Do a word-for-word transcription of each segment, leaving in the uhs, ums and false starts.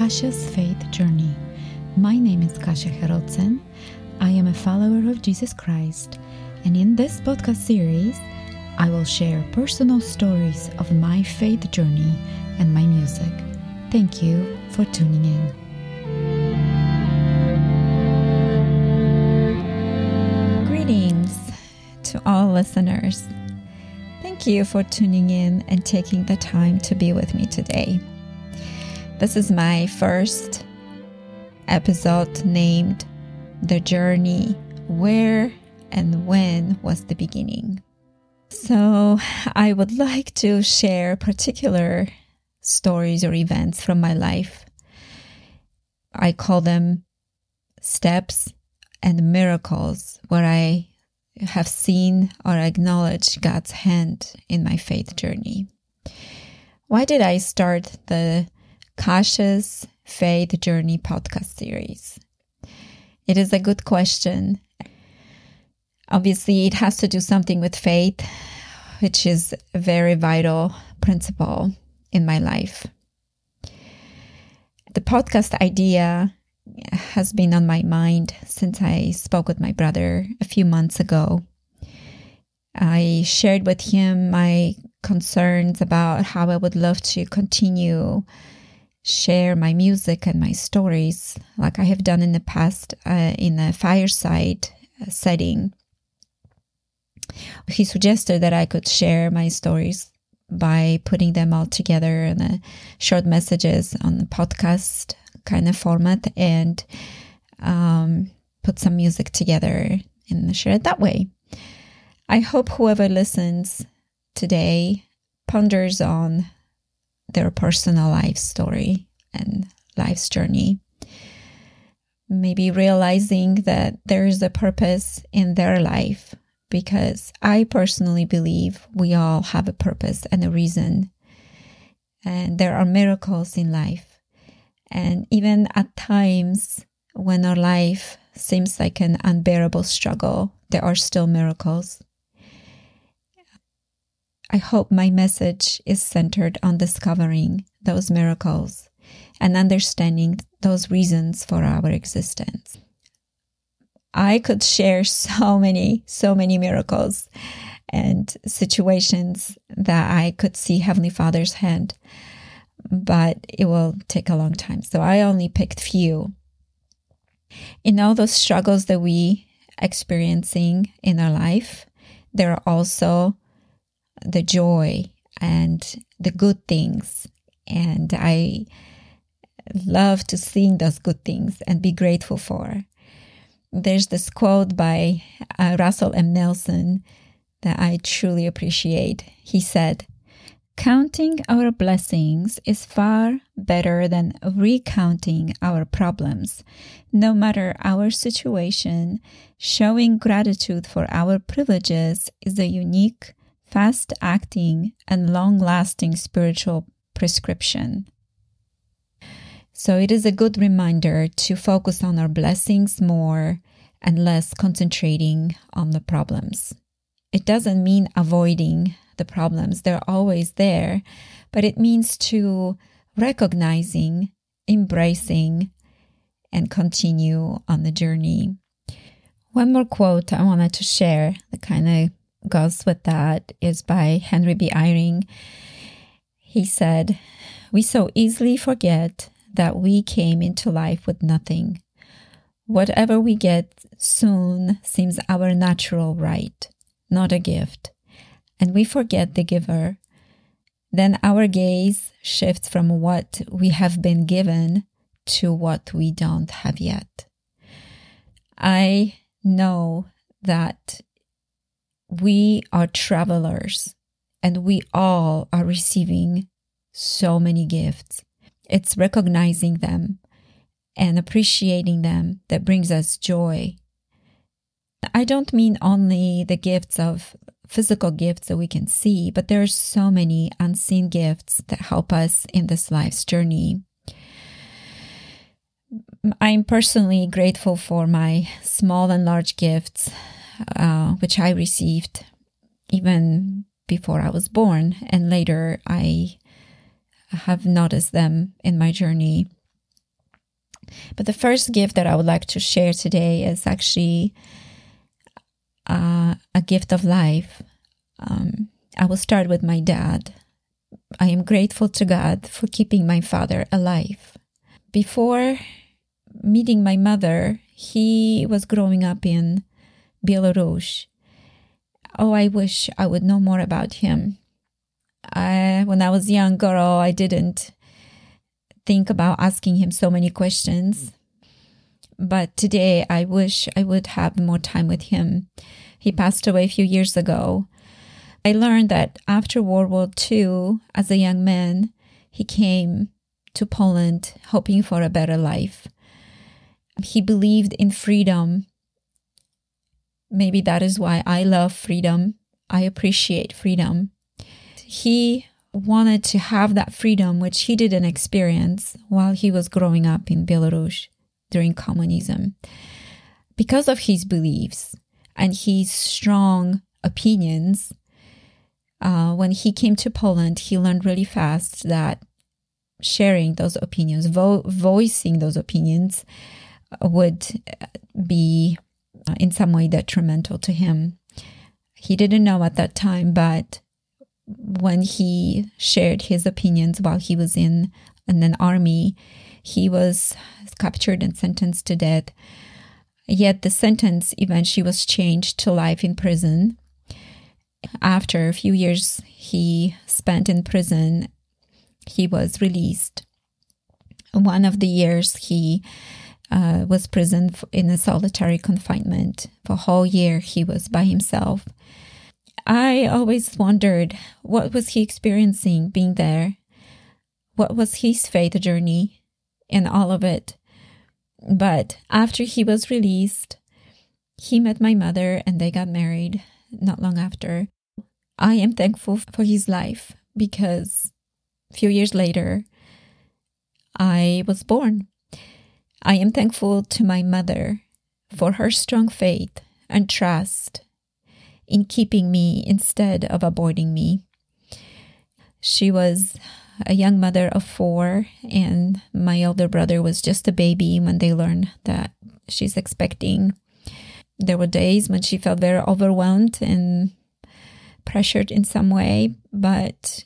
Kasia's Faith Journey. My name is Kasia Herodsen. I am a follower of Jesus Christ, and in this podcast series, I will share personal stories of my faith journey and my music. Thank you for tuning in. Greetings to all listeners. Thank you for tuning in and taking the time to be with me today. This is my first episode named The Journey, Where and When Was the Beginning. So I would like to share particular stories or events from my life. I call them steps and miracles where I have seen or acknowledged God's hand in my faith journey. Why did I start the Kasia's Faith Journey podcast series? It is a good question. Obviously, it has to do something with faith, which is a very vital principle in my life. The podcast idea has been on my mind since I spoke with my brother a few months ago. I shared with him my concerns about how I would love to continue share my music and my stories like I have done in the past uh, in a fireside setting. He suggested that I could share my stories by putting them all together in a short messages on the podcast kind of format and um, put some music together and share it that way. I hope whoever listens today ponders on their personal life story and life's journey, maybe realizing that there is a purpose in their life, because I personally believe we all have a purpose and a reason, and there are miracles in life. And even at times when our life seems like an unbearable struggle, there are still miracles. I hope my message is centered on discovering those miracles and understanding those reasons for our existence. I could share so many, so many miracles and situations that I could see Heavenly Father's hand, but it will take a long time. So I only picked few. In all those struggles that we experiencing in our life, there are also the joy and the good things. And I love to sing those good things and be grateful for. There's this quote by uh, Russell M. Nelson that I truly appreciate. He said, "Counting our blessings is far better than recounting our problems. No matter our situation, showing gratitude for our privileges is a unique, fast-acting and long-lasting spiritual prescription." So it is a good reminder to focus on our blessings more and less concentrating on the problems. It doesn't mean avoiding the problems. They're always there, but it means to recognizing, embracing, and continue on the journey. One more quote I wanted to share that kind of goes with that is by Henry B. Eyring. He said, "We so easily forget that we came into life with nothing. Whatever we get soon seems our natural right, not a gift, and we forget the giver. Then our gaze shifts from what we have been given to what we don't have yet." I know that we are travelers and we all are receiving so many gifts. It's recognizing them and appreciating them that brings us joy. I don't mean only the gifts of physical gifts that we can see, but there are so many unseen gifts that help us in this life's journey. I'm personally grateful for my small and large gifts, Uh, which I received even before I was born, and later I have noticed them in my journey But the first gift that I would like to share today is actually uh, a gift of life. Um, I will start with my dad. I am grateful to God for keeping my father alive. Before meeting my mother, he was growing up in Belarus. Oh, I wish I would know more about him. I, when I was a young girl, I didn't think about asking him so many questions. But today, I wish I would have more time with him. He passed away a few years ago. I learned that after World War Two, as a young man, he came to Poland hoping for a better life. He believed in freedom. Maybe that is why I love freedom. I appreciate freedom. He wanted to have that freedom, which he didn't experience while he was growing up in Belarus during communism, because of his beliefs and his strong opinions. Uh, when he came to Poland, he learned really fast that sharing those opinions, vo- voicing those opinions would be uh, in some way detrimental to him. He didn't know at that time, but when he shared his opinions while he was in, in an army, he was captured and sentenced to death. Yet the sentence eventually was changed to life in prison. After a few years he spent in prison, he was released. One of the years he uh, was imprisoned in a solitary confinement. For a whole year he was by himself. I always wondered, what was he experiencing being there? What was his faith journey and all of it? But after he was released, he met my mother and they got married not long after. I am thankful for his life because a few years later, I was born. I am thankful to my mother for her strong faith and trust in keeping me instead of aborting me. She was a young mother of four, and my older brother was just a baby when they learned that she's expecting. There were days when she felt very overwhelmed and pressured in some way, but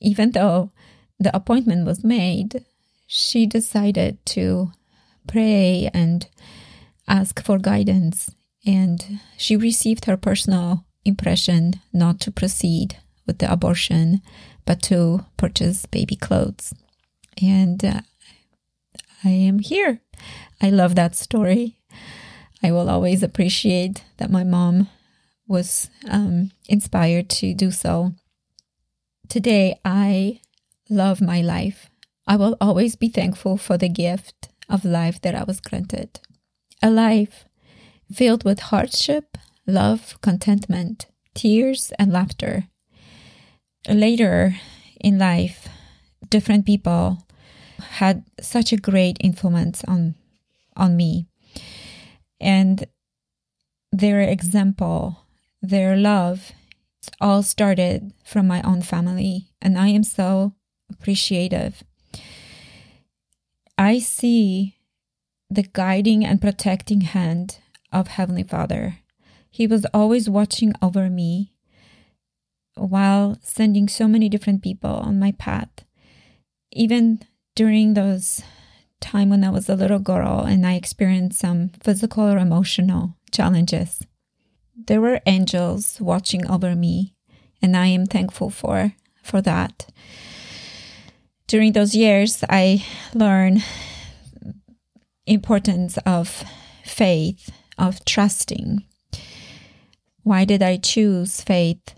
even though the appointment was made, she decided to pray and ask for guidance. And she received her personal impression not to proceed with the abortion, but to purchase baby clothes. And uh, I am here. I love that story. I will always appreciate that my mom was um, inspired to do so. Today, I love my life. I will always be thankful for the gift of life that I was granted. A life filled with hardship, love, contentment, tears, and laughter. Later in life, different people had such a great influence on, on me. And their example, their love, all started from my own family. And I am so appreciative. I see the guiding and protecting hand of Heavenly Father. He was always watching over me while sending so many different people on my path. Even during those time when I was a little girl and I experienced some physical or emotional challenges, there were angels watching over me, and I am thankful for, for that. During those years, I learned importance of faith, of trusting. Why did I choose faith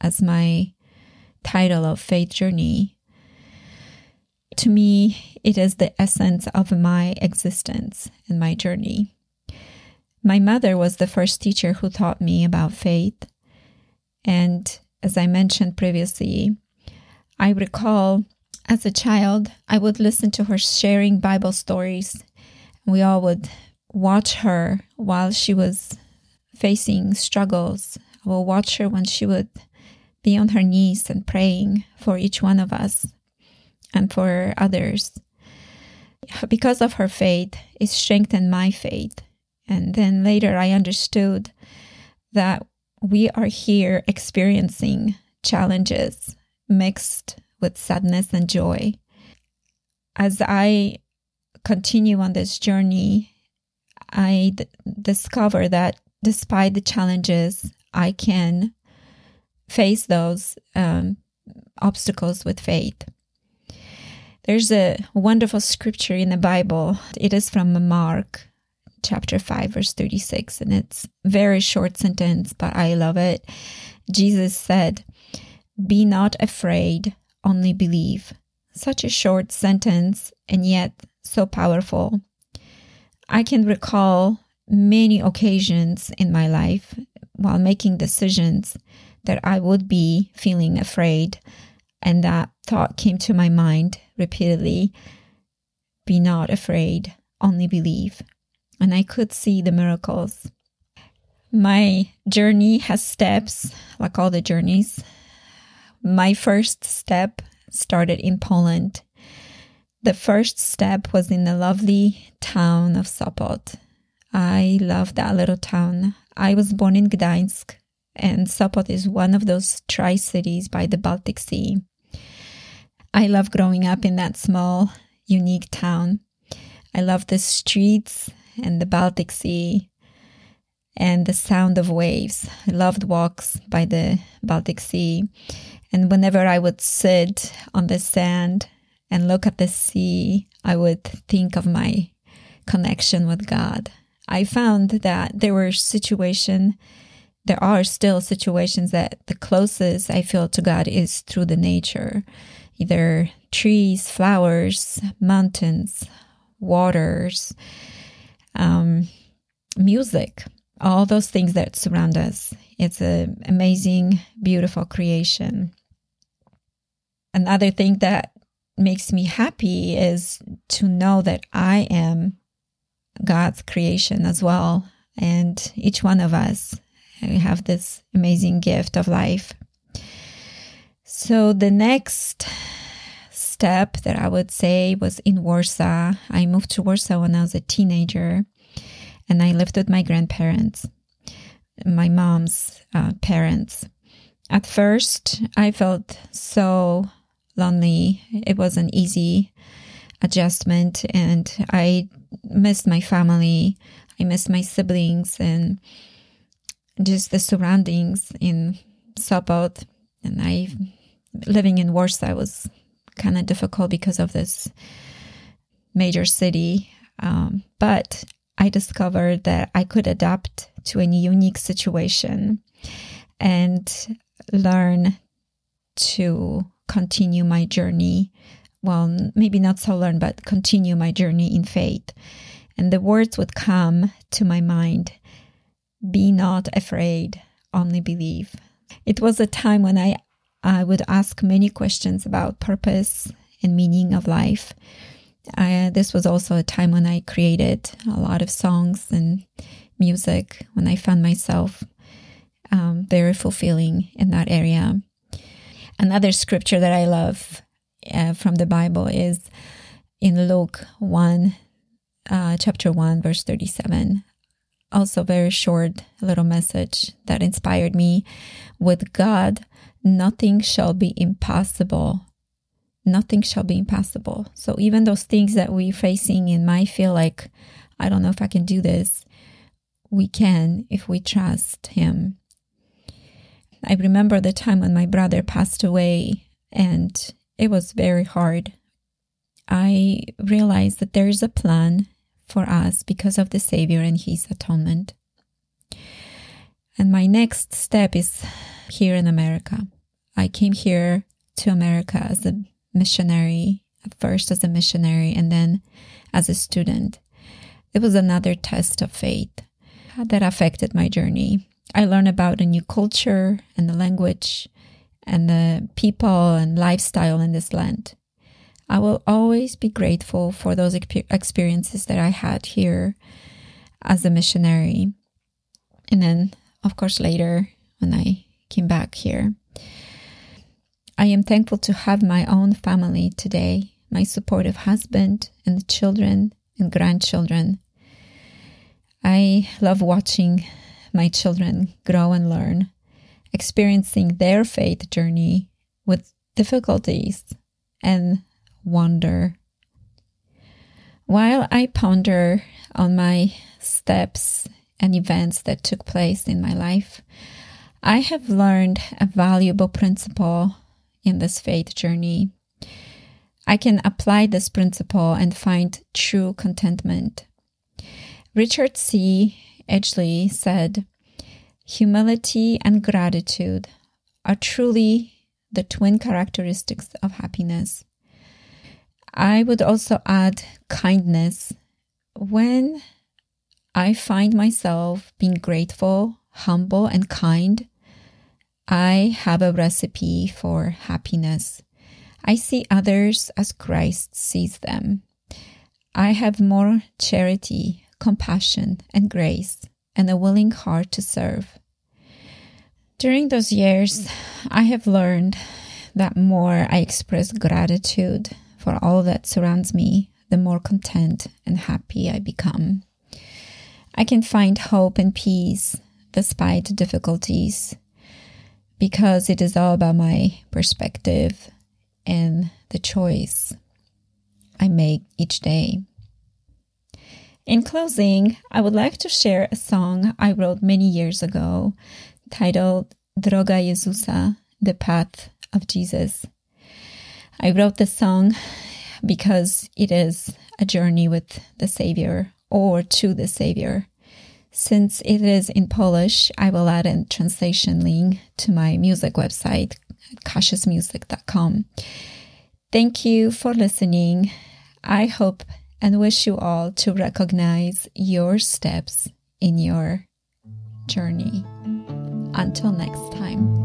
as my title of faith journey? To me, it is the essence of my existence and my journey. My mother was the first teacher who taught me about faith. And as I mentioned previously, I recall as a child, I would listen to her sharing Bible stories. We all would watch her while she was facing struggles. I will watch her when she would be on her knees and praying for each one of us and for others. because of her faith, it strengthened my faith. And then later I understood that we are here experiencing challenges mixed with sadness and joy. As I continue on this journey, I d- discover that despite the challenges, I can face those um, obstacles with faith. There's a wonderful scripture in the Bible. It is from Mark chapter five, verse thirty-six, and it's a very short sentence, but I love it. Jesus said, "Be not afraid, only believe." Such a short sentence, and yet so powerful. I can recall many occasions in my life while making decisions that I would be feeling afraid, and that thought came to my mind repeatedly, "Be not afraid, only believe." And I could see the miracles. My journey has steps, like all the journeys. My first step started in Poland. The first step was in the lovely town of Sopot. I love that little town. I was born in Gdańsk, and Sopot is one of those tri-cities by the Baltic Sea. I love growing up in that small, unique town. I love the streets and the Baltic Sea and the sound of waves. I loved walks by the Baltic Sea. And whenever I would sit on the sand and look at the sea, I would think of my connection with God. I found that there were situations, there are still situations that the closest I feel to God is through the nature, either trees, flowers, mountains, waters, um, music, all those things that surround us. It's an amazing, beautiful creation. Another thing that makes me happy is to know that I am God's creation as well. And each one of us, we have this amazing gift of life. So the next step that I would say was in Warsaw. I moved to Warsaw when I was a teenager, and I lived with my grandparents, my mom's uh, parents. At first, I felt so lonely. It was an easy adjustment, and I missed my family. I missed my siblings and just the surroundings in Sopot. And I living in Warsaw was kind of difficult because of this major city. Um, but I discovered that I could adapt to a unique situation and learn to continue my journey. Well, maybe not so learn, but continue my journey in faith. And the words would come to my mind, "Be not afraid, only believe." It was a time when I, I would ask many questions about purpose and meaning of life. I, this was also a time when I created a lot of songs and music, when I found myself um, very fulfilling in that area. Another scripture that I love uh, from the Bible is in Luke one, uh, chapter one, verse thirty-seven. Also very short little message that inspired me. With God, nothing shall be impossible. Nothing shall be impossible. So even those things that we're facing and might feel like, I don't know if I can do this, we can if we trust Him. I remember the time when my brother passed away, and it was very hard. I realized that there is a plan for us because of the Savior and His atonement. And my next step is here in America. I came here to America as a missionary, at first as a missionary, and then as a student. It was another test of faith that affected my journey. I learned about a new culture and the language and the people and lifestyle in this land. I will always be grateful for those experiences that I had here as a missionary. And then, of course, later when I came back here, I am thankful to have my own family today, my supportive husband and children and grandchildren. I love watching my children grow and learn, experiencing their faith journey with difficulties and wonder. While I ponder on my steps and events that took place in my life, I have learned a valuable principle in this faith journey. I can apply this principle and find true contentment. Richard C. Edgley said, "Humility and gratitude are truly the twin characteristics of happiness." I would also add kindness. When I find myself being grateful, humble, and kind, I have a recipe for happiness. I see others as Christ sees them. I have more charity, compassion, and grace, and a willing heart to serve. During those years, I have learned that more I express gratitude for all that surrounds me, the more content and happy I become. I can find hope and peace despite difficulties, because it is all about my perspective and the choice I make each day. In closing, I would like to share a song I wrote many years ago titled Droga Jezusa, The Path of Jesus. I wrote the song because it is a journey with the Savior or to the Savior. Since it is in Polish, I will add a translation link to my music website, kasias music dot com. Thank you for listening. I hope and wish you all to recognize your steps in your journey. Until next time.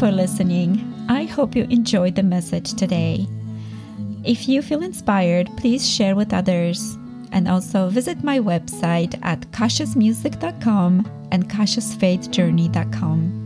For listening. I hope you enjoyed the message today. If you feel inspired, please share with others, and also visit my website at kasias music dot com and kasias faith journey dot com.